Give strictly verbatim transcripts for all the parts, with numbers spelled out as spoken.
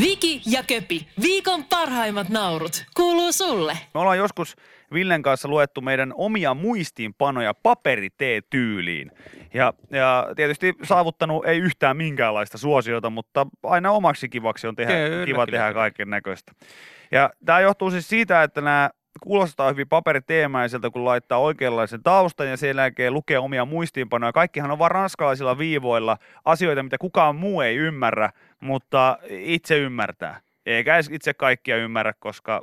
Viki ja Köpi, viikon parhaimmat naurut, kuuluu sulle. Me ollaan joskus Villen kanssa luettu meidän omia muistiinpanoja paperitee-tyyliin. Ja, ja tietysti saavuttanut ei yhtään minkäänlaista suosiota, mutta aina omaksi kivaksi on tehdä, kyllä, kiva kyllä. tehdä kaiken näköistä. Ja tämä johtuu siis siitä, että nämä kuulostaa hyvin paperiteemäiseltä, kun laittaa oikeanlaisen taustan ja sen jälkeen lukee omia muistiinpanoja. Kaikkihan on vaan ranskalaisilla viivoilla asioita, mitä kukaan muu ei ymmärrä, mutta itse ymmärtää. Eikä itse kaikkia ymmärrä, koska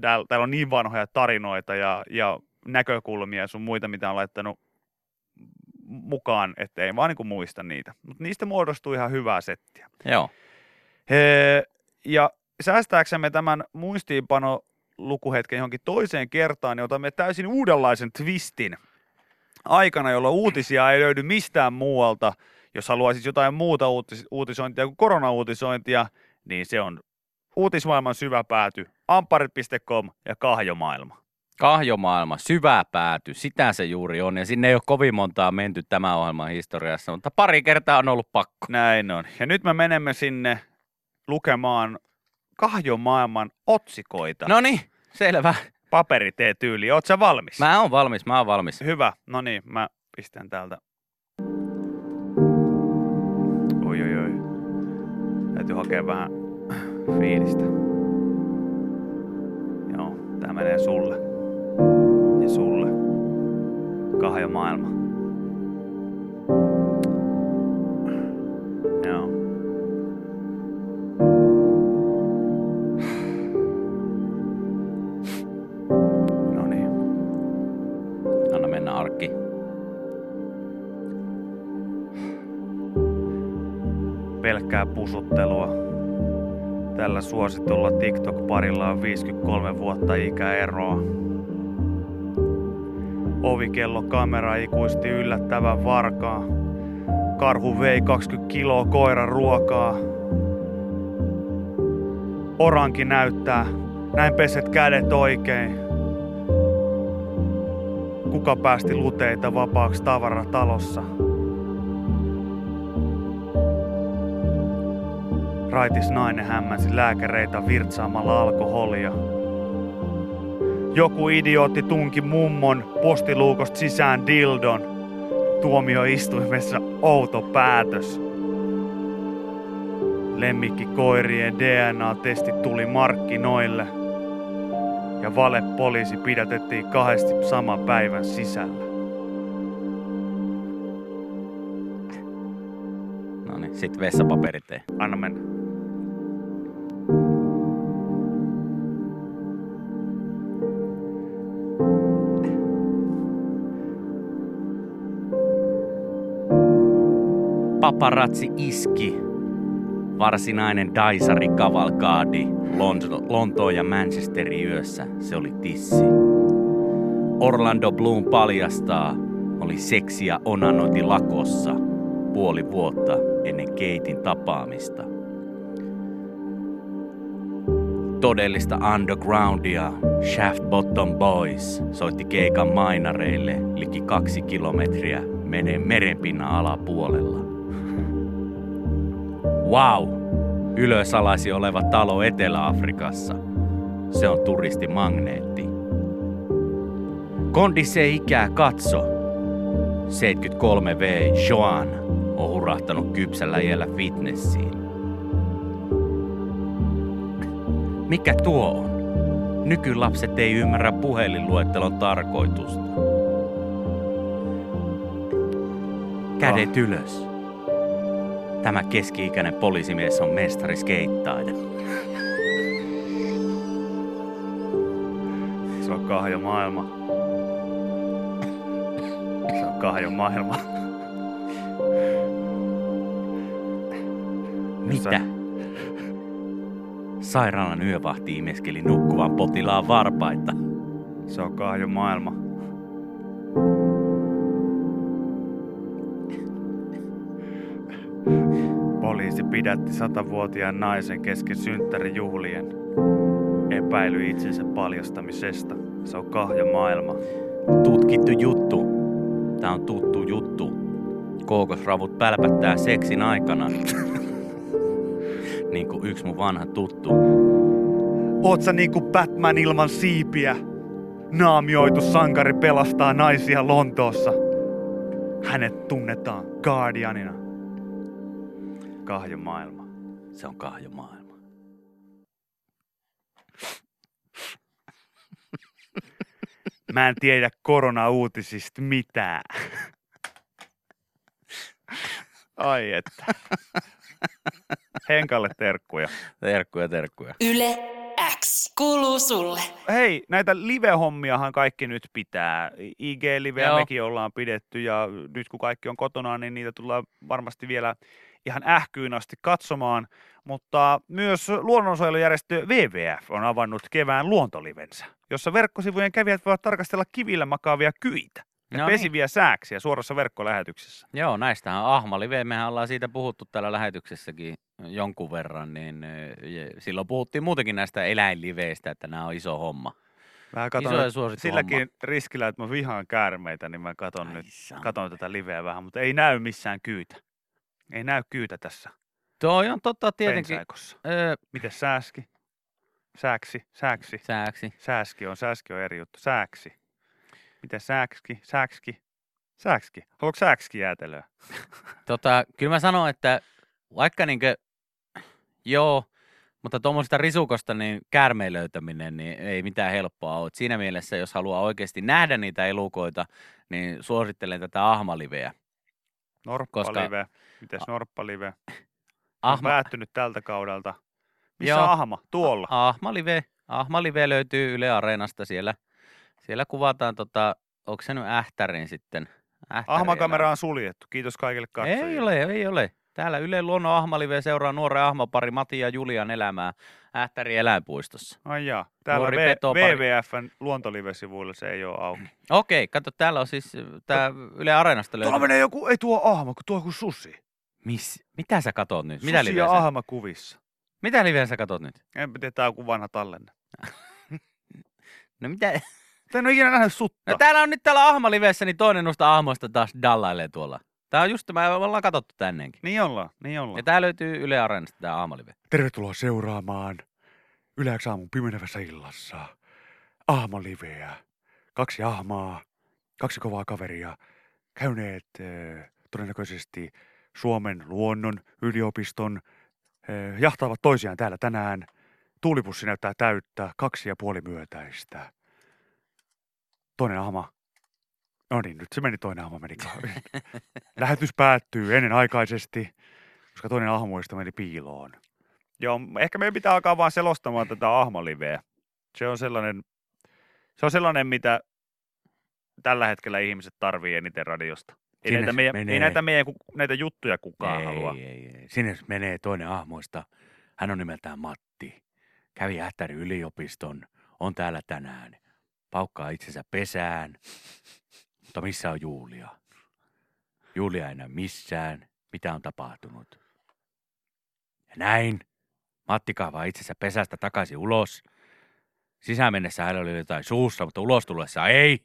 täällä on niin vanhoja tarinoita ja, ja näkökulmia sun muita, mitä on laittanut mukaan, että ei vaan niin kuin muista niitä. Mutta niistä muodostuu ihan hyvää settiä. Joo. He, ja säästääksemme tämän muistiinpano lukuhetken johonkin toiseen kertaan, niin otamme täysin uudenlaisen twistin aikana, jolloin uutisia ei löydy mistään muualta. Jos haluaisit jotain muuta uutis- uutisointia kuin koronauutisointia, niin se on uutismaailman syvä pääty, Amparit piste com ja Kahjomaailma. Kahjomaailma, syvä pääty, sitä se juuri on. Ja sinne ei ole kovin montaa menty tämän ohjelman historiassa, mutta pari kertaa on ollut pakko. Näin on. Ja nyt me menemme sinne lukemaan Kahjomaailman otsikoita. No niin, selvä. Paperitee-tyyli. Oot sä valmis? Mä oon valmis, mä oon valmis. Hyvä. No niin, mä pistän täältä. Oi, oi, oi. Täytyy hakea vähän fiilistä. Joo, tää menee sulle. Ja sulle. Kahjomaailma. Joo. Arkki. Pelkkää pusuttelua. Tällä suositulla TikTok-parilla on viisikymmentäkolme vuotta ikäeroa. Ovikello kamera ikuisti yllättävän varkaa. Karhu vei kaksikymmentä kiloa koiran ruokaa. Oranki näyttää, näin peset kädet oikein. Kuka päästi luteita vapaaksi tavaratalossa? Raitis nainen hämmäsi lääkäreitä virtsaamalla alkoholia. Joku idiootti tunki mummon postiluukosta sisään dildon. Tuomioistuimessa outo päätös. Lemmikkikoirien D N A-testit tuli markkinoille. Ja valepoliisi pidätettiin kahdesti saman päivän sisällä. No niin, sit vessapaperit ei. Anna mennä. Paparazzi iski. Varsinainen daisarikavalkaadi Lontoon ja Manchesterin yössä, se oli tissi. Orlando Bloom paljastaa, oli seksi- ja onanointi lakossa puoli vuotta ennen Keitin tapaamista. Todellista undergroundia Shaft Bottom Boys soitti keikan mainareille liki kaksi kilometriä menen merenpinnan alapuolella. Wow! Ylö salaisi oleva talo Etelä-Afrikassa. Se on turistimagneetti. Kondisee ikää katso. seitsemänkymmentäkolme vuotias Joan on hurahtanut kypsällä iällä fitnessiin. Mikä tuo on? Nykylapset ei ymmärrä puhelinluettelon tarkoitusta. Kädet ylös. Tämä keski-ikäinen poliisimies on mestari skeittaaja. Se on Kahjomaailma. Se on Kahjomaailma. Mitä? Sairaalan yövahti imeskeli nukkuvan potilaan varpaita. Se on Kahjomaailma. Poliisi pidätti satavuotiaan naisen kesken synttärijuhlien. Epäily itsensä paljastamisesta. Se on Kahjomaailma. Tutkittu juttu. Tää on tuttu juttu. Kookosravut pälpättää seksin aikana. niinku yksi mun vanha tuttu. Oot sä niinku Batman ilman siipiä? Naamioitu sankari pelastaa naisia Lontoossa. Hänet tunnetaan Guardianina. Kahjomaailma. Se on kahjomaailma. Mä en tiedä koronauutisista mitään. Ai että. Henkalle terkkuja. Terkkuja, terkkuja. Yle X kuuluu sulle. Hei, näitä live-hommiahan kaikki nyt pitää. I G-liveä mekin ollaan pidetty ja nyt kun kaikki on kotona, niin niitä tullaan varmasti vielä ihan ähkyyn asti katsomaan. Mutta myös luonnonsuojelujärjestö W W F on avannut kevään luontolivensä, jossa verkkosivujen kävijät voivat tarkastella kivillä makaavia kyitä. Ja no pesiviä niin. Sääksiä suorassa verkkolähetyksessä. Joo, näistähän ahmalive, mehän ollaan siitä puhuttu täällä lähetyksessäkin jonkun verran, niin silloin puhuttiin muutenkin näistä eläinliveistä, että nämä on iso homma. Mä katon silläkin homma. Riskillä, että mä vihaan käärmeitä, niin mä katon, nyt, katon tätä liveä vähän, mutta ei näy missään kyytä. Ei näy kyytä tässä. Toi on totta tietenkin. Pensaikossa. Öö... Mites sääski? Sääksi, sääksi. Sääksi. Sääski on, sääski on eri juttu. Sääksi. Miten sääkski, sääkski, sääkski? Haluatko sääkski jäätelöä? Tota, kyllä mä sanon, että vaikka niinkö, joo, mutta tuommoisesta risukosta niin käärmeen löytäminen niin ei mitään helppoa ole. Siinä mielessä, jos haluaa oikeasti nähdä niitä elukoita, niin suosittelen tätä ahmaliveä. Norppaliveä. Koska... Mites norppaliveä? Ahma. On päättynyt tältä kaudelta. Missä joo. Ahma? Tuolla. Ahmalive. Ahmalive löytyy Yle Areenasta siellä. Siellä kuvataan, tota, onko se nyt Ähtärin sitten? Ahmakamera on suljettu, kiitos kaikille katsojille. Ei ole, ei ole. Täällä Yle Luonnon Ahmalive seuraa nuoren ahmapari Matti ja Julian elämää Ähtärin eläinpuistossa. Ai jaa, täällä W W F:n luontolivesivuilla se ei ole auki. Okei, okay, kato, täällä on siis, tää Yle Areenasta löytyy. Tuolla menee joku, ei tuo ahma, kun tuo kuin susi. Miss? Mitä sä katot nyt? Susi mitä ja ahma kuvissa. Mitä liveä sä katot nyt? Enpä tiedä, tää on kuin vanha tallenne. No mitä... Tän on ikinä nähnyt sutta. No täällä on nyt täällä ahmalivessä, niin toinen noista ahmoista taas dallailee tuolla. Tää on just tämä, ollaan katsottu tännekin. Niin ollaan, niin ollaan. Ja tää löytyy Yle Areenasta tää ahmalive. Tervetuloa seuraamaan YleX aamun pimenevässä illassa ahmaliveä. Kaksi ahmaa, kaksi kovaa kaveria, käyneet eh, todennäköisesti Suomen luonnon yliopiston, eh, jahtaavat toisiaan täällä tänään. Tuulipussi näyttää täyttä, kaksi ja puoli myötäistä. Toinen ahma. No niin, nyt se meni, toinen ahma meni kahviin. Lähetys päättyy ennenaikaisesti, koska toinen ahmoista meni piiloon. Joo, ehkä meidän pitää alkaa vaan selostamaan tätä ahmaliveä. Se on sellainen, se on sellainen mitä tällä hetkellä ihmiset tarvii eniten radiosta. Ei näitä, meidän, ei näitä meidän näitä juttuja kukaan ei, halua. Ei, ei, ei. Sinne menee toinen ahmoista. Hän on nimeltään Matti. Kävi Ähtärin yliopiston, on täällä tänään. Paukkaa itsensä pesään, mutta missä on Julia? Julia ei näy missään, mitä on tapahtunut? Ja näin, Matti kaivaa itsensä pesästä takaisin ulos. Sisämennessä hänellä oli jotain suussa, mutta ulos tullessa ei.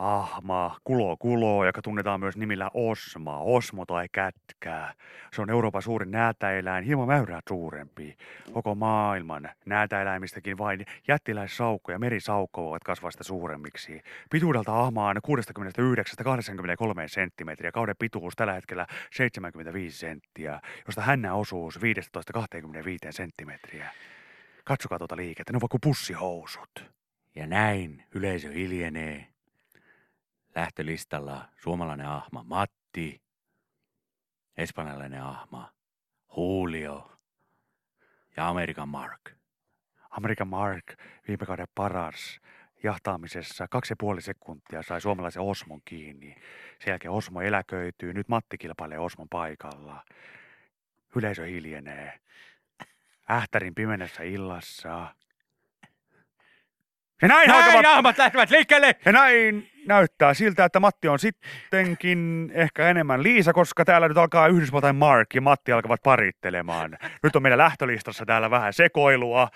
Ahma, kulo kulo, joka tunnetaan myös nimillä osma, osmo tai kätkää. Se on Euroopan suurin näätäeläin, hieman mäyrää suurempi. Koko maailman näätäeläimistäkin vain jättiläissaukko ja merisaukko voivat kasvaa sitä suuremmiksi. Pituudelta ahmaan kuusikymmentäyhdeksän–kahdeksankymmentäkolme senttimetriä, kauden pituus tällä hetkellä seitsemänkymmentäviisi senttiä, josta hännän osuus viidestätoista–kaksikymmentäviisi senttimetriä. Katsokaa tuota liikettä, ne on vaikka pussihousut. Ja näin yleisö hiljenee. Lähtölistalla suomalainen ahma Matti, espanjalainen ahma Julio ja Amerikan Mark. Amerikan Mark, viime kauden paras. Jahtaamisessa kaksi ja puoli sekuntia sai suomalaisen Osmon kiinni. Sen jälkeen Osmo eläköityy. Nyt Matti kilpailee Osmon paikalla. Yleisö hiljenee. Ähtärin pimenessä illassa. Ja näin, näin alkavat ahmat lähtevät liikkeelle! Ja näin näyttää siltä, että Matti on sittenkin ehkä enemmän Liisa, koska täällä nyt alkaa Yhdysvaltain Mark ja Matti alkavat parittelemaan. Nyt on meillä lähtölistassa täällä vähän sekoilua.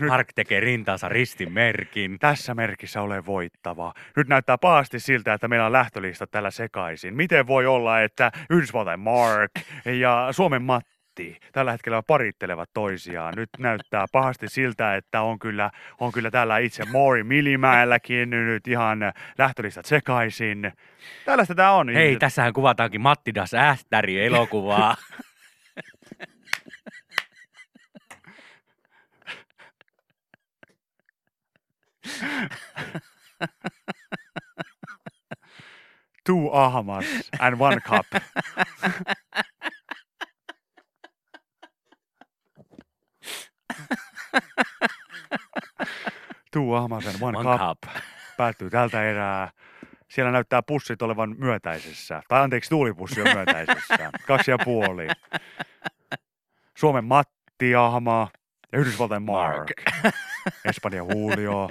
Nyt Mark tekee rintansa ristimerkin. Tässä merkissä ole voittava. Nyt näyttää pahasti siltä, että meillä on lähtölistat täällä sekaisin. Miten voi olla, että Yhdysvaltain Mark ja Suomen Matti Matti tällä hetkellä parittelevat toisiaan. Nyt näyttää pahasti siltä, että on kyllä, on kyllä täällä itse Mori Milimäelläkin nyt ihan lähtölistat sekaisin. Tällaista tämä on. Hei, ihmiset. Tässähän kuvataankin Matti das Ähtäri elokuvaa. Two ahmas and one cup. Two ahmas and one, one cup. cup. Päättyy tältä erää. Siellä näyttää pussit olevan myötäisessä. Tai anteeksi, tuulipussi on myötäisessä. Kaksi ja puoli. Suomen Matti ahma ja Yhdysvaltain Mark. Mark. Espanjan Julio.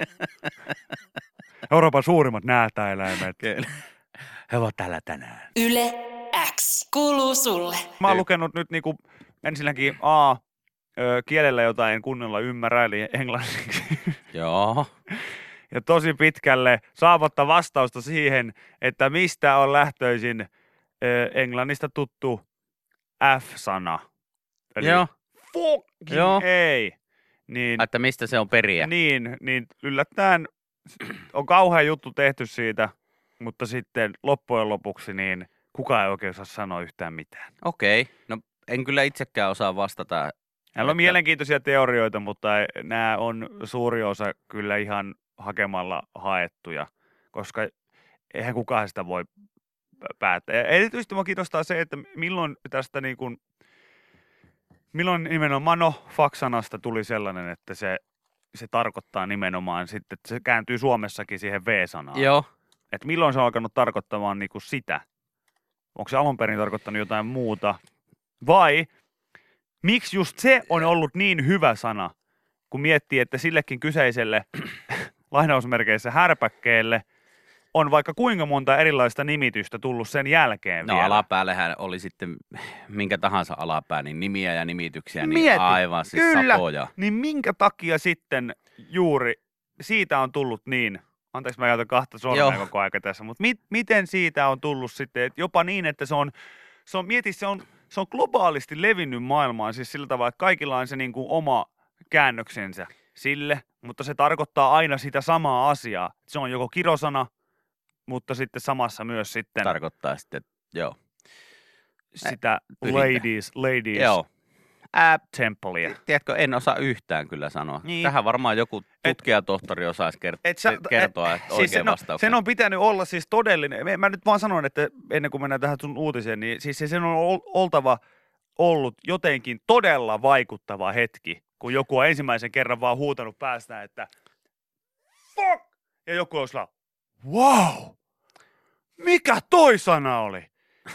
Euroopan suurimmat näätäeläimet. Kyllä. He ovat täällä tänään. Yle X kuuluu sulle. Mä oon lukenut nyt niinku ensinnäkin A kielellä, jota en kunnolla ymmärrä, eli englanniksi. Joo. Ja tosi pitkälle saavatta vastausta siihen, että mistä on lähtöisin ö, englannista tuttu F-sana. Eli joo. Fucking joo. Ei. Niin, että mistä se on periä. Niin, niin yllättäen on kauhea juttu tehty siitä. Mutta sitten loppujen lopuksi niin kukaan ei oikein osaa sanoa yhtään mitään. Okei. No en kyllä itsekään osaa vastata. Näillä että... on mielenkiintoisia teorioita, mutta nämä on suuri osa kyllä ihan hakemalla haettuja, koska eihän kukaan sitä voi päättää. Ja erityisesti minua kiinnostaa se, että milloin tästä niin kuin, milloin nimenomaan no, faksanasta tuli sellainen, että se, se tarkoittaa nimenomaan sitten, että se kääntyy Suomessakin siihen V-sanaan. Joo. Että milloin se on alkanut tarkoittamaan niinku sitä? Onko se alun perin tarkoittanut jotain muuta? Vai miksi just se on ollut niin hyvä sana, kun miettii, että sillekin kyseiselle lainausmerkeissä härpäkkeelle on vaikka kuinka monta erilaista nimitystä tullut sen jälkeen no, vielä? No alapäällähän oli sitten minkä tahansa alapää, niin nimiä ja nimityksiä, niin Mieti, aivan siis kyllä. Sapoja. Niin minkä takia sitten juuri siitä on tullut niin... Anteeksi, mä käytän kahta sormea koko aika tässä, mutta mit, miten siitä on tullut sitten, että jopa niin, että se on, se on, mieti, se on, se on globaalisti levinnyt maailmaan, siis sillä tavalla, että kaikilla on se niin kuin oma käännöksensä sille, mutta se tarkoittaa aina sitä samaa asiaa. Se on joko kirosana, mutta sitten samassa myös sitten. Tarkoittaa sitten, joo. Sitä Pyhintä. ladies, ladies. Joo. Templea. Tiedätkö, en osaa yhtään kyllä sanoa. Niin. Tähän varmaan joku tutkijatohtori osaisi kertoa, et sä, kertoa et, oikein siis vastauksen. Sen on pitänyt olla siis todellinen. Mä nyt vaan sanon, että ennen kuin mennään tähän sun uutiseen, niin siis sen on oltava ollut jotenkin todella vaikuttava hetki, kun joku on ensimmäisen kerran vaan huutanut päästä, että fuck! Ja joku on sillä, wow! Mikä toi sana oli?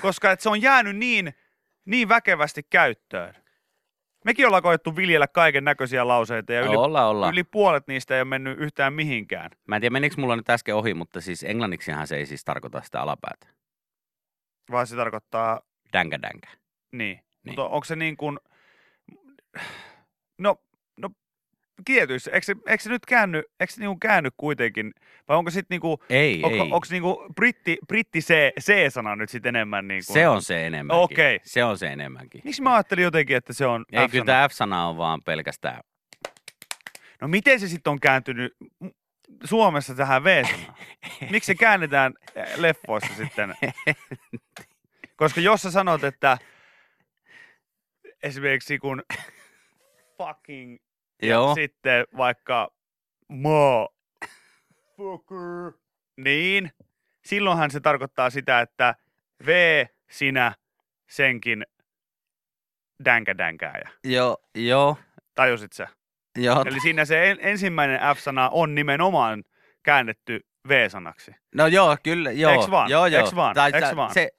Koska et se on jäänyt niin, niin väkevästi käyttöön. Mekin ollaan koettu viljellä kaiken näköisiä lauseita ja yli, olla, olla. yli puolet niistä ei ole mennyt yhtään mihinkään. Mä en tiedä, menikö mulla nyt äsken ohi, mutta siis englanniksihan se ei siis tarkoita sitä alapäätä. Vaan se tarkoittaa... Dänkä, dänkä. Niin. niin. Mutta onko se niin kuin... No, no tietyissä. Eikö se, eikö se nyt käänny, eikö se niin käänny kuitenkin? Vai onko sitten niin kuin... Ei, onko, ei. Onko niin kuin britti, britti se, C-sana nyt sitten enemmän niin kuin... Se on se enemmänkin. Okei. Okay. Se on se enemmänkin. Miksi mä ajattelin jotenkin, että se on ei, F-sana? Ei, kyllä tämä F-sana on vaan pelkästään... No miten se sitten on kääntynyt Suomessa tähän V-sanaan? Miksi se käännetään leffoissa sitten? Koska jos sä sanot, että esimerkiksi kun fucking... Joo. Sitten vaikka maa, fucker, niin silloinhan se tarkoittaa sitä, että V, sinä, senkin, dänkä, dänkääjä. Joo, joo. Tajusit sä? Joo. Eli siinä se en, ensimmäinen F-sana on nimenomaan käännetty V-sanaksi. No joo, kyllä, joo. Eks vaan, joo, joo. Eks vaan, eks vaan. Se,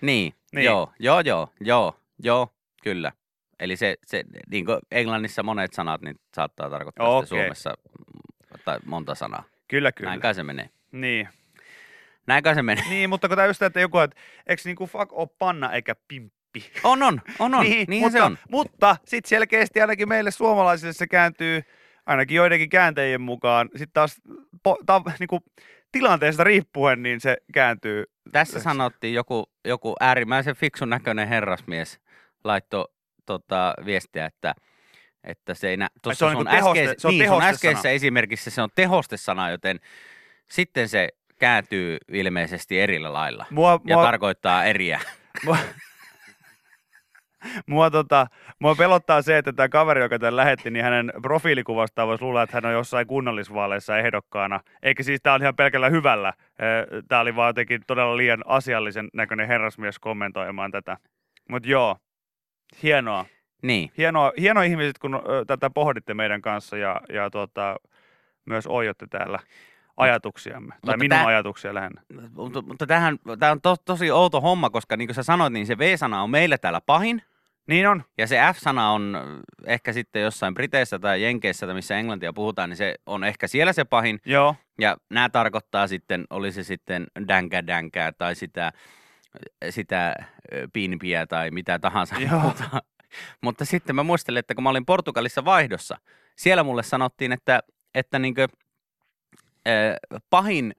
niin, niin, joo, joo, joo, joo, joo, kyllä. Eli se, se niin kuin Englannissa monet sanat niin saattaa tarkoittaa okay. sitä Suomessa tai monta sanaa. Kyllä, kyllä. Näin kai se menee. Niin. Näin kai se menee. Niin, mutta kun tämä just että joku, että eikö niin kuin fuck ole panna eikä pimppi? On, on, on, on. niin, mutta, se on. Mutta sitten selkeästi ainakin meille suomalaisille se kääntyy, ainakin joidenkin käänteiden mukaan, sitten taas po, ta, niin kuin tilanteesta riippuen, niin se kääntyy. Tässä sanottiin joku, joku äärimmäisen fiksun näköinen herrasmies laittoi tota, viestiä, että että se ei nä... Tuossa se on, niin äskeis... se on niin, äskeisessä esimerkissä se on tehostesana, joten sitten se kääntyy ilmeisesti erillä lailla mua, ja mua... tarkoittaa eriä. Mua... Mua, tota, mua pelottaa se, että tämä kaveri, joka tämän lähetti, niin hänen profiilikuvastaan voisi luulla, että hän on jossain kunnallisvaaleissa ehdokkaana. Eikä siis tämä oli ihan pelkällä hyvällä. Tämä oli vaan jotenkin todella liian asiallisen näköinen herrasmies kommentoimaan tätä. Mutta joo, hienoa. Niin. Hienoa, hienoa ihmiset, kun tätä pohditte meidän kanssa ja, ja tuota, myös oijotte täällä ajatuksiamme. Mutta tai minun täh- ajatuksia lähinnä. Mutta, mutta tämähän, tämä on to, tosi outo homma, koska niin kuin sä sanoit, niin se V-sana on meillä täällä pahin. Niin on. Ja se F-sana on ehkä sitten jossain Briteissä tai Jenkeissä, tai missä englantia puhutaan, niin se on ehkä siellä se pahin. Joo. Ja nämä tarkoittaa sitten, oli se sitten dänkä dänkää tai sitä, sitä pinpiä tai mitä tahansa. Joo. Mutta sitten mä muistelin, että kun mä olin Portugalissa vaihdossa, siellä mulle sanottiin, että, että niinkö pahin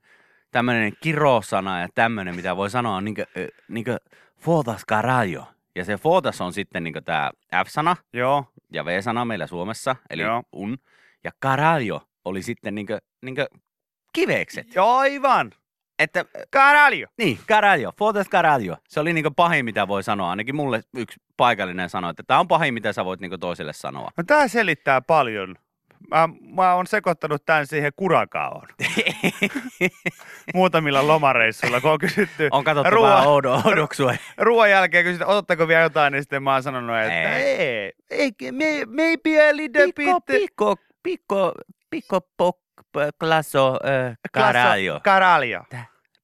tämmöinen kirosana ja tämmöinen, mitä voi sanoa, on niinkö, niinkö fodas carallo. Ja se fodas on sitten niinkö tää F-sana. Joo. Ja V-sana meillä Suomessa, eli joo, un. Ja carallo oli sitten niinkö, niinkö kivekset. Joo, aivan. Että carallo. Niin, carallo. Fodas carallo. Se oli niinkö pahin, mitä voi sanoa. Ainakin mulle yksi paikallinen sanoi, että tämä on pahin, mitä sä voit niinkö toiselle sanoa. No tää selittää paljon. Mä, mä oon sekoittanut tämän siihen kurakaoon. Muutamilla lomareissuilla, kun on kysytty. On katsottu ruoan, vähän oudo, oudoksua. Ruoan jälkeen kysytty, otatteko vielä jotain, niin sitten mä oon sanonut, että ei. Ei, me, me ei pidä liian pitää. Pikko, pikko, pikko, pok, klasso, äh, carallo. Carallo.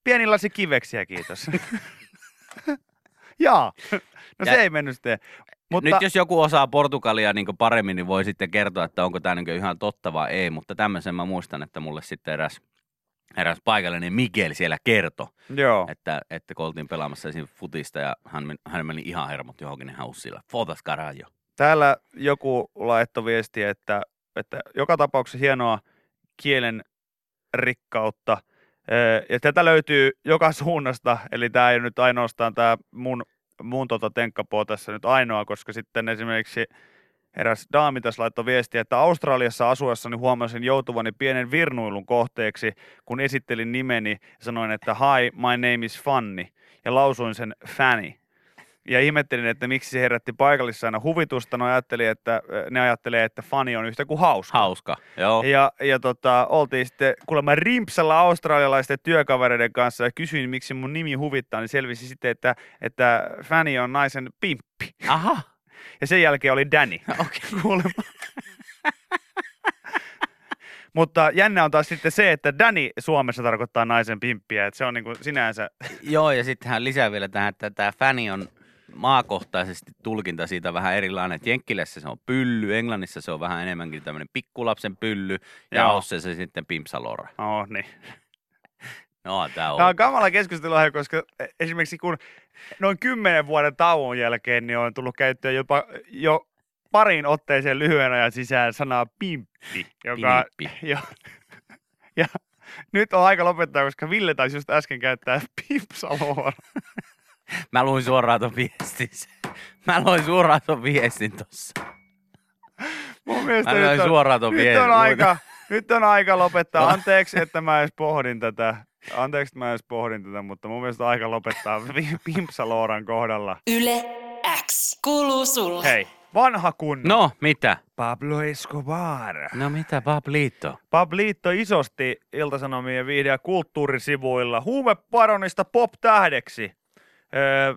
Pieni lasi kiveksiä, kiitos. Jaa. No ja se ei mennyt sitten. Mutta nyt jos joku osaa portugalia niin paremmin, niin voi sitten kertoa, että onko tämä niin ihan totta vai ei. Mutta tämmöisen mä muistan, että mulle sitten eräs, eräs paikallinen Miguel siellä kertoi, että, että kun oltiin pelaamassa esim. Futista ja hän meni, hän meni ihan hermot johonkin, niin hän usi sillä. Fodas carallo. Täällä joku laittoi viesti, että, että joka tapauksessa hienoa kielen rikkautta. Ja tätä löytyy joka suunnasta, eli tämä ei nyt ainoastaan tämä mun... Mun tuota tenkkapoo tässä nyt ainoa, koska sitten esimerkiksi eräs daami tässä laittoi viestiä, että Australiassa asuessani huomasin joutuvani pienen virnuilun kohteeksi, kun esittelin nimeni ja sanoin, että hi, my name is Fanny, ja lausuin sen Fanny. Ja ihmettelin, että miksi se herätti paikallisessa aina huvitusta, no ajattelin, että ne ajattelee, että Fanny on yhtä kuin hauska. Hauska, joo. Ja, ja tota, oltiin sitten kuulemma rimpsalla australialaisten työkavereiden kanssa ja kysyin, miksi mun nimi huvittaa, niin selvisi sitten, että, että Fanny on naisen pimppi. Aha. Ja sen jälkeen oli Danny. Okei, okay, kuulemma. Mutta jännä on taas sitten se, että Danny Suomessa tarkoittaa naisen pimppiä, että se on niin kuin sinänsä. Joo, ja sittenhän lisää vielä tähän, että tämä Fanny on maakohtaisesti tulkinta siitä vähän erilainen, että Jenkkilässä se on pylly, Englannissa se on vähän enemmänkin tämmöinen pikkulapsen pylly, ja Aussessa se sitten pimpsalora. Oh, niin. No, tää on. Tämä on kamala keskustelua, koska esimerkiksi kun noin kymmenen vuoden tauon jälkeen, niin on tullut käyttöön jopa jo parin otteeseen lyhyen ajan sisään sanaa pimppi, joka... Pimppi. Jo, ja nyt on aika lopettaa, koska Ville taisi just äsken käyttää pimpsalora. Mä luin suoraan ton viestin. Mä luin suoraan ton viestin tossa. Mun mielestä Mä luin on, suoraan ton viestin. Nyt on, aika, nyt on aika lopettaa. Anteeksi, että mä edes pohdin tätä. Anteeksi, että mä edes pohdin tätä, mutta mun mielestä on aika lopettaa pimpsalooran kohdalla. Yle X kuuluu sulle. Hei, vanha kunnon. No, mitä? Pablo Escobar. No mitä, Pablito? Pablito isosti Ilta-Sanomien viihde- ja kulttuurisivuilla. Huumeparonista pop-tähdeksi. Öö,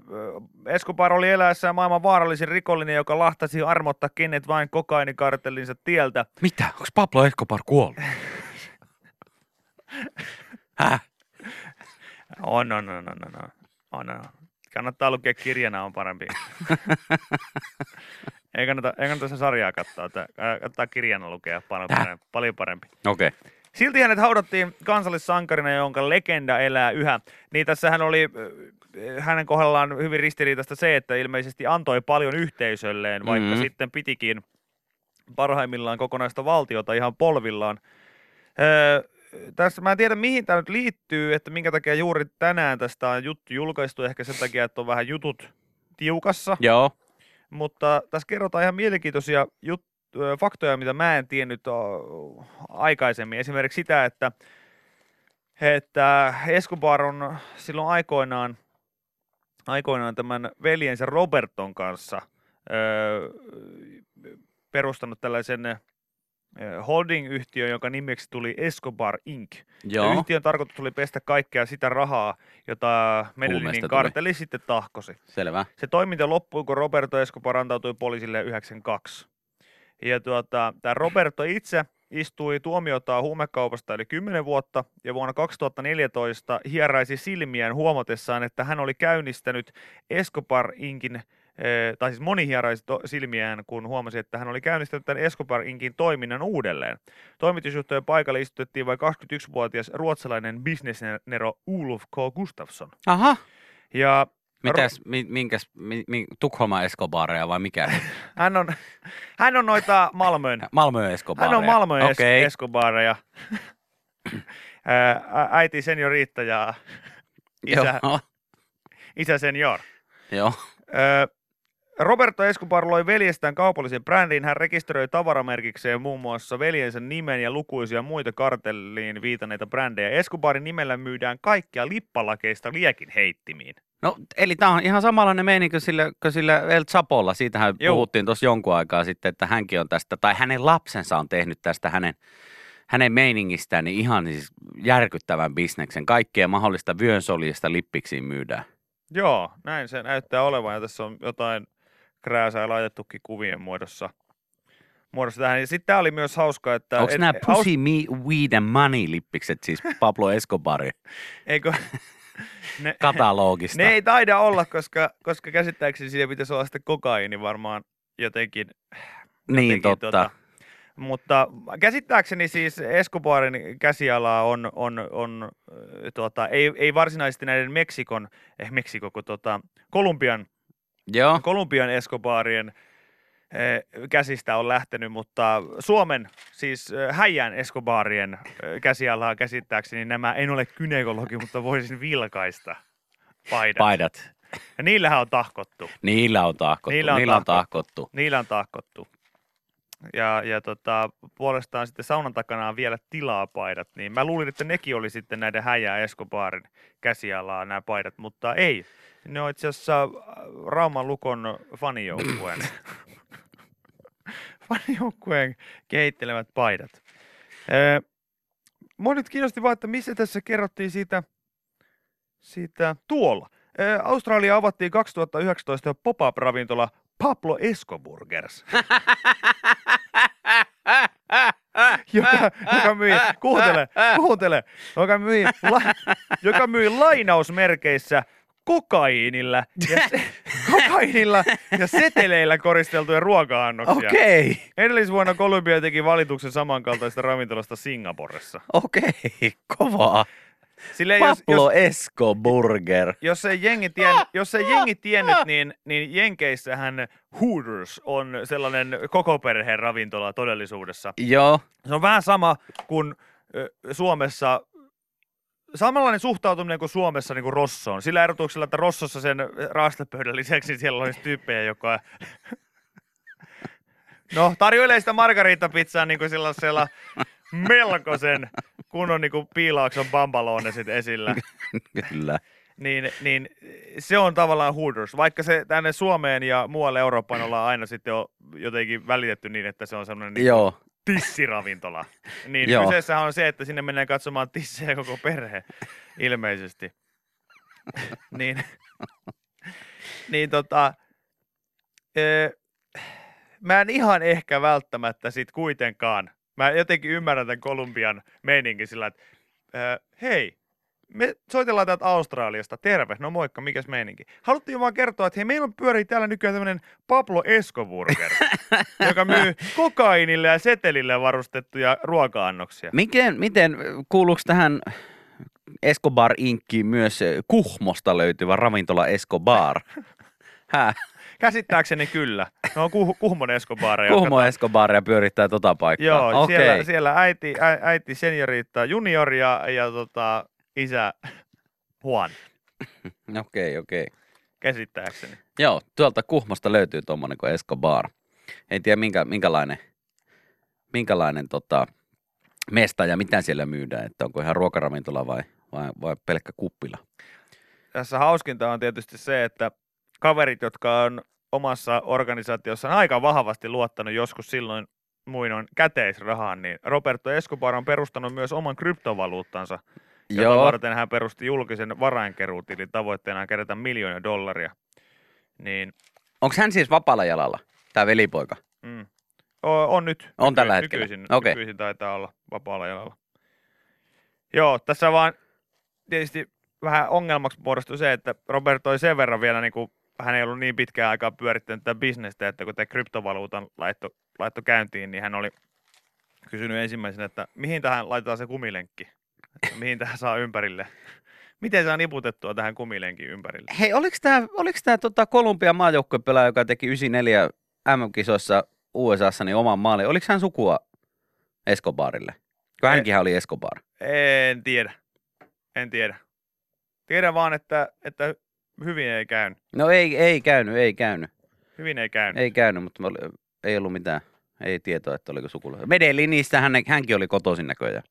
Escobar oli eläessään maailman vaarallisin rikollinen, joka lahtasi armotta kenet vain kokainikartellinsa tieltä. Mitä? Onko Pablo Escobar kuollut? Häh? On, on, on, on, on, on, on. Kannattaa lukea kirjana, on parempi. ei kannata, ei kannata se sarjaa katsoa, kannattaa kirjana lukea, paljon parempi. Paljon parempi. Okei. Okay. Silti hänet haudattiin kansallissankarina, jonka legenda elää yhä. Niin tässähän oli hänen kohdallaan hyvin ristiriitaista se, että ilmeisesti antoi paljon yhteisölleen, vaikka mm-hmm. sitten pitikin parhaimmillaan kokonaista valtiota ihan polvillaan. Öö, tässä, mä en tiedä, mihin tämä nyt liittyy, että minkä takia juuri tänään tästä on juttu julkaistu. Ehkä sen takia, että on vähän jutut tiukassa. Joo. Mutta tässä kerrotaan ihan mielenkiintoisia jut- faktoja, mitä mä en tiennyt aikaisemmin. Esimerkiksi sitä, että, että Escobar on silloin aikoinaan, aikoinaan tämän veljensä Roberton kanssa öö, perustanut tällaisen holding-yhtiö, jonka nimeksi tuli Escobar Incorporated. Yhtiön tarkoitus oli pestä kaikkea sitä rahaa, jota Medellinin karteli sitten tahkosi. Selvä. Se toiminta loppui, kun Roberto Escobar antautui poliisille yhdeksänkymmentäkaksi. Ja tuota, tämä Roberto itse istui tuomiotaan huumekaupasta eli kymmenen vuotta, ja vuonna kaksituhattaneljätoista hieraisi silmiään huomatessaan, että hän oli käynnistänyt Escobar Incin tai siis moni hieraisi silmiään, kun huomasi, että hän oli käynnistänyt tämän Escobar Incin toiminnan uudelleen. Toimitusjohtajan paikalle istutettiin vain kaksikymmentäyksivuotias ruotsalainen bisnesnero Ulf K. Gustafsson. Aha. Ja mitäs, minkäs, Tukholman Escobareja vai mikä? Hän on, hän on noita Malmön. Malmö Escobareja. Hän on Malmö okay. Escobareja. Äiti senioriitta ja isä, isä senior. Joo. Roberto Escobar loi veljestään kaupallisen brändiin. Hän rekisteröi tavaramerkikseen muun muassa veljensä nimen ja lukuisia muita kartelliin viitaneita brändejä. Escobarin nimellä myydään kaikkia lippalakeista liekin heittimiin. No, eli tämä on ihan samanlainen meininki sillä, sillä El Chapolla. Siitähän Jou. puhuttiin tuossa jonkun aikaa sitten, että hänkin on tästä, tai hänen lapsensa on tehnyt tästä hänen, hänen meiningistään niin ihan siis järkyttävän bisneksen. Kaikkea mahdollista vyönsoljista lippiksiin myydään. Joo, näin se näyttää olevan, ja tässä on jotain krääsää laitettukin kuvien muodossa, muodossa tähän. Ja sitten tämä oli myös hauska, että... Onko nämä Pussy, aus... Me, Weed and Money-lippikset, siis Pablo Escobarin Eikö... ne, katalogista? Ne ei taida olla, koska, koska käsittääkseni siinä pitäisi olla sitten kokaiini varmaan jotenkin. Niin, jotenkin, totta. Tuota, mutta käsittääkseni siis Escobarin käsialaa on, on, on tuota, ei, ei varsinaisesti näiden Meksikon, eh Meksikon, kun tuota, Kolumbian, Joo. Kolumbian Escobarien eh, käsistä on lähtenyt, mutta Suomen, siis Häijän Escobarien käsialaa käsittääkseni nämä, en ole kynekologi, mutta voisin vilkaista paidat. Paidat. Ja niillähän on tahkottu. Niillä on tahkottu. Niillä on, niillä on tahkottu. tahkottu. Niillä on tahkottu. Ja, ja tota, puolestaan sitten saunan takana on vielä tilaa paidat, niin mä luulin, että nekin oli sitten näiden Häijän Escobarin käsialaa nämä paidat, mutta ei. Ne on itse asiassa Rauman Lukon fanijoukkueen, fanijoukkueen kehittelevät paidat. Ee, mua nyt kiinnosti vaan, että missä tässä kerrottiin siitä, siitä tuolla. Ee, Australia avattiin kaksituhattayhdeksäntoista pop-up-ravintola Pablo Escoburgers, joka, joka myi, kuuntele, kuuntele, joka myi, la, joka myi lainausmerkeissä kokaiinilla ja, se, kokaiinilla ja seteleillä koristeltuja ruoka-annoksia. Okei. Edellisvuonna Kolumbia teki valituksen samankaltaista ravintolasta Singaporessa. Okei, kovaa. Silleen, Pablo jos, Escoburger. Jos ei jengi, tien, jos ei jengi tiennyt, niin, niin Jenkeissähän Hooters on sellainen koko perheen ravintola todellisuudessa. Joo. Se on vähän sama kuin Suomessa, samanlainen suhtautuminen kuin Suomessa niin kuin Rossoon. Sillä erotuksella, että Rossossa sen raastapöydän lisäksi siellä olisi tyyppejä, joka... No, tarjoilee sitä margaritapizzaa niin kuin sellaisella... melkoisen kunnon niinku piilaakson bambaloone sit esillä. Kyllä. Niin, niin se on tavallaan Hooters, vaikka se tänne Suomeen ja muualle Eurooppaan ollaan aina sitten jotenkin välitetty niin, että se on semmoinen niinku tissiravintola. Niin kyseessä on se, että sinne mennään katsomaan tissejä koko perhe ilmeisesti. niin, niin tota... Ö, mä en ihan ehkä välttämättä sit kuitenkaan mä jotenkin ymmärrän tämän Kolumbian meininkin sillä, että äh, hei, me soitellaan täältä Australiasta, terve, no moikka, mikäs meininki. Haluttiin vaan kertoa, että hei, meillä pyörii täällä nykyään tämmöinen Pablo Escoburger, joka myy kokainille ja setelille varustettuja ruoka-annoksia. Miten, miten kuuluuko tähän Escobar Inkiin myös Kuhmosta löytyvä ravintola Escobar? Häh? Käsittääkseni kyllä. No on kuh- Kuhmon Escobareja. Kuhmon Escobareja pyörittää tota paikkaa. Joo, okay. siellä, siellä äiti, ä, äiti senioriittaa junior ja, ja tota, isä Juan. Okei, okei. Okay, okay. käsittääkseni. Joo, tuolta Kuhmosta löytyy tuommoinen kuin Escobar. En tiedä minkä, minkälainen, minkälainen tota, mesta ja mitä siellä myydään, että onko ihan ruokaravintola vai, vai, vai pelkkä kuppila. Tässä hauskinta on tietysti se, että kaverit, jotka on omassa organisaatiossaan aika vahvasti luottanut joskus silloin muinoin käteisrahaan, niin Roberto Escobar on perustanut myös oman kryptovaluuttansa, jota Joo. varten hän perusti julkisen varainkeruutilin tavoitteena kerätä miljoonia dollaria. Niin... Onko hän siis vapaalla jalalla, tämä velipoika? Mm. O- on nyt. On Nyky- tällä hetkellä. Nykyisin, okay. nykyisin taitaa olla vapaalla jalalla. Joo, tässä vaan tietysti vähän ongelmaksi muodostui se, että Roberto oli sen verran vielä niin kuin hän ei ollut niin pitkään aikaa pyörittänyt tätä bisnestä, että kun tämä kryptovaluutan laitto, laitto käyntiin, niin hän oli kysynyt ensimmäisenä, että mihin tähän laitetaan se kumilenkki, että mihin tähän saa ympärille. Miten saa niputettua tähän kumilenkin ympärille? Hei, oliko tämä, oliko tämä tota Kolumbian maajoukkuepelaaja, joka teki yhdeksänkymmentäneljä M M-kisoissa U S A:ssa niin oman maalin, oliko hän sukua Escobarille? Kun hänkin oli Escobar. En tiedä, en tiedä. Tiedän vaan, että... että hyvin ei käynyt. No ei, ei käynyt, ei käynyt. Hyvin ei käynyt. Ei käynyt, mutta ei ollut mitään, ei tietoa, että oliko sukulaisia. Medellinistä hän, hänkin oli kotoisin näköjään.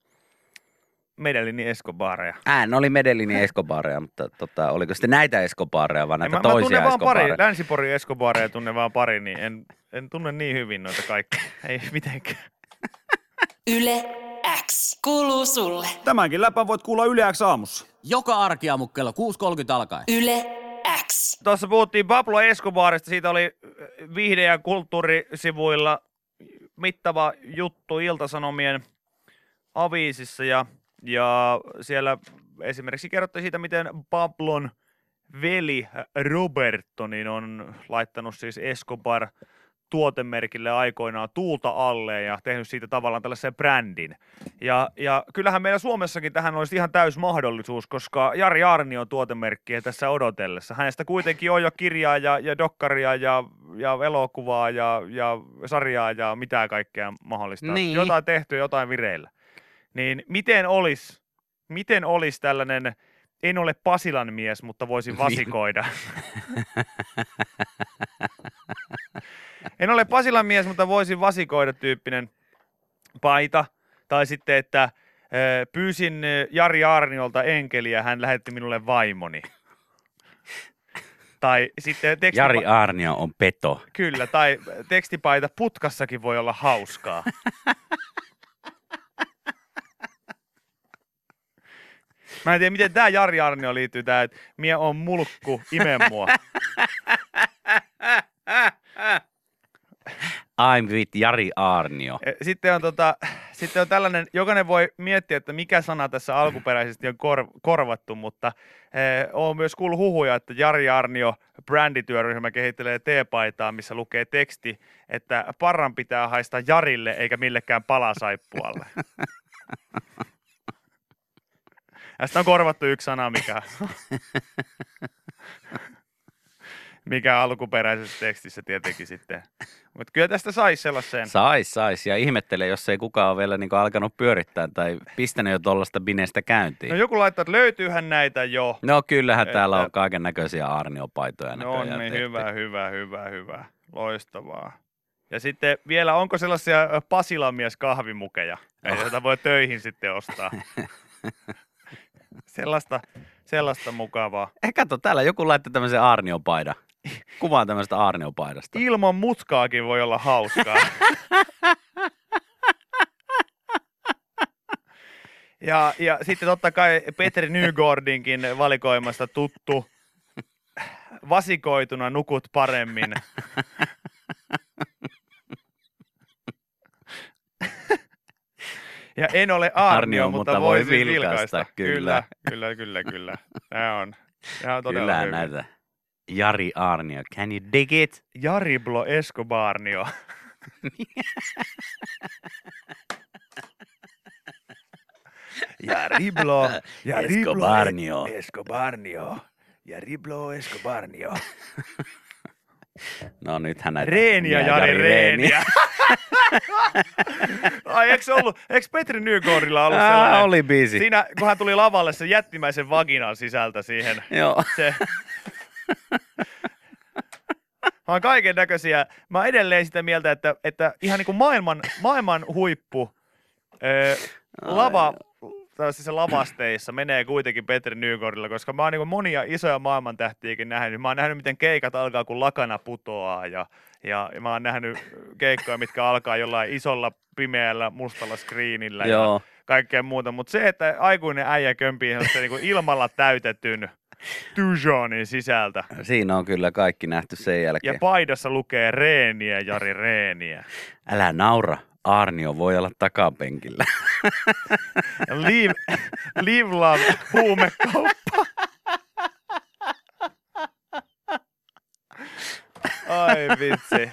Medellinin Escobareja. Hän oli Medellinin Escobareja, mutta tota, oliko sitten näitä Escobareja vai näitä en, toisia Escobareja? Mä tunnen Escobareja. Vaan pari, Länsi-Porin Escobareja tunnen vaan pari, niin en, en tunne niin hyvin noita kaikkia. Ei mitenkään. Yle X kuuluu sulle. Tämänkin läpän voit kuulla Yle X aamussa. Joka arkiaamu kello kuusi kolmekymmentä alkaen. Yle X. Tuossa puhuttiin Pablo Escobarista. Siitä oli viihde- ja kulttuurisivuilla mittava juttu Ilta-Sanomien aviisissa. Ja, ja siellä esimerkiksi kerrottiin siitä, miten Pablon veli Roberto niin on laittanut siis Escobar tuotemerkille aikoinaan tuulta alle ja tehnyt siitä tavallaan tällaisen brändin. Ja, ja kyllähän meillä Suomessakin tähän olisi ihan täys mahdollisuus, koska Jari Aarnion tuotemerkkiä tässä odotellessa. Hänestä kuitenkin on jo kirjaa ja, ja dokkaria ja, ja elokuvaa ja, ja sarjaa ja mitä kaikkea mahdollista. Niin. Jotain tehty, jotain vireillä. Niin miten olisi, miten olisi tällainen, en ole Pasilan mies, mutta voisin vasikoida. En ole Pasilan mies, mutta voisin vasikoida -tyyppinen paita. Tai sitten, että pyysin Jari Aarniolta enkeliä, hän lähetti minulle vaimoni. Tai sitten tekstipa- Jari Aarnio on peto. Kyllä, tai tekstipaita putkassakin voi olla hauskaa. Mä en tiedä, miten tää Jari Aarnio liittyy tää, että mie on mulkku, ime mua. I'm with Jari Aarnio. Sitten on, tota, sitten on tällainen, jokainen voi miettiä, että mikä sana tässä alkuperäisesti on kor, korvattu, mutta eh, on myös kuullut huhuja, että Jari Aarnio brändityöryhmä kehittelee teepaitaa, missä lukee teksti, että parran pitää haista Jarille eikä millekään palasaippualle. Tästä on korvattu yksi sana, mikä, mikä alkuperäisessä tekstissä tietenkin sitten. Mutta kyllä tästä saisi sellaisen. Saisi, saisi. Ja ihmettelee, jos ei kukaan ole vielä niinku alkanut pyörittää tai pistänyt jo tuollaista bineestä käyntiin. No joku laittaa, että löytyyhän näitä jo. No kyllähän että... täällä on kaiken näköisiä Aarnio-paitoja. No on niin, hyvä, hyvä, hyvä, hyvä. Loistavaa. Ja sitten vielä, onko sellaisia Pasilamies kahvimukeja, oh. joita voi töihin sitten ostaa? Sellaista, sellaista mukavaa. Eh, kato, täällä joku laittaa tämmöisen Aarnio-paidan. Kuvaa tämmöistä Aarnio-paidasta. Ilman mutkaakin voi olla hauskaa. ja, ja sitten totta kai Petri Nygårdinkin valikoimasta tuttu. Vasikoituna nukut paremmin. Ja en ole Aarnio, Aarnio mutta, mutta voi vilkaista. vilkaista. Kyllä, kyllä, kyllä, kyllä. Tämä on, tämä on todella hyvä. Näitä. Jari Aarnio, can you dig it? Jari Blo Escobarnio. Jari Blo Escobarnio. Escobarnio. Jari Blo Escobarnio. No nythän näitä. Reeni ja Jari Reeni. Ai, eikö se ollut, eikö Petri Nygårdilla ollut sellainen? Ah, oli biisi. Siinä, kun hän tuli lavalle se jättimäisen vaginan sisältä siihen. Joo. Se, Mä oon kaiken näköisiä. Mä oon edelleen sitä mieltä, että, että ihan niin kuin maailman, maailman huippu öö, lava, siis lavasteissa menee kuitenkin Petri Nygårdilla, koska mä oon niin monia isoja maailmantähtiäkin nähnyt. Mä oon nähnyt, miten keikat alkaa, kun lakana putoaa ja, ja mä oon nähnyt keikkoja, mitkä alkaa jollain isolla, pimeällä, mustalla screenillä ja kaikkea muuta. Mutta se, että aikuinen äijä kömpii niin ilmalla täytetyn Tujonin sisältä. Siinä on kyllä kaikki nähty sen jälkeen. Ja paidassa lukee Reeniä, Jari Reeniä. Älä naura, Aarnio voi olla takapenkillä. Live, live love, huumekauppa. Ai vitsi.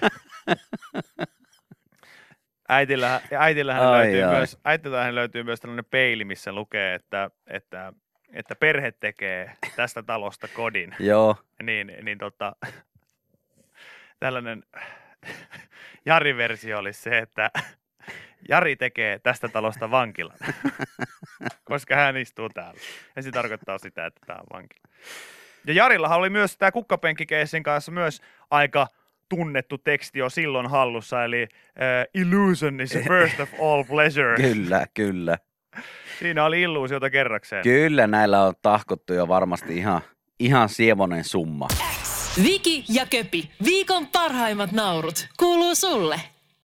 Äitillähän, äitillähän, ai löytyy, ai. Myös, äitillähän löytyy myös tällainen peili, missä lukee, että... että että perhe tekee tästä talosta kodin. Joo. Niin, niin tota, tällainen Jari-versio olisi se, että Jari tekee tästä talosta vankilan, koska hän istuu täällä. Ja se tarkoittaa sitä, että tämä on vankila. Ja Jarillahan oli myös tämä kukkapenkkikeissin kanssa myös aika tunnettu teksti jo silloin hallussa, eli uh, illusion is the first of all pleasure. Kyllä, kyllä. Siinä oli illuusiota kerrakseen. Kyllä, näillä on tahkottu jo varmasti ihan, ihan sievonen summa. Viki ja Köpi, viikon parhaimmat naurut, kuuluu sulle.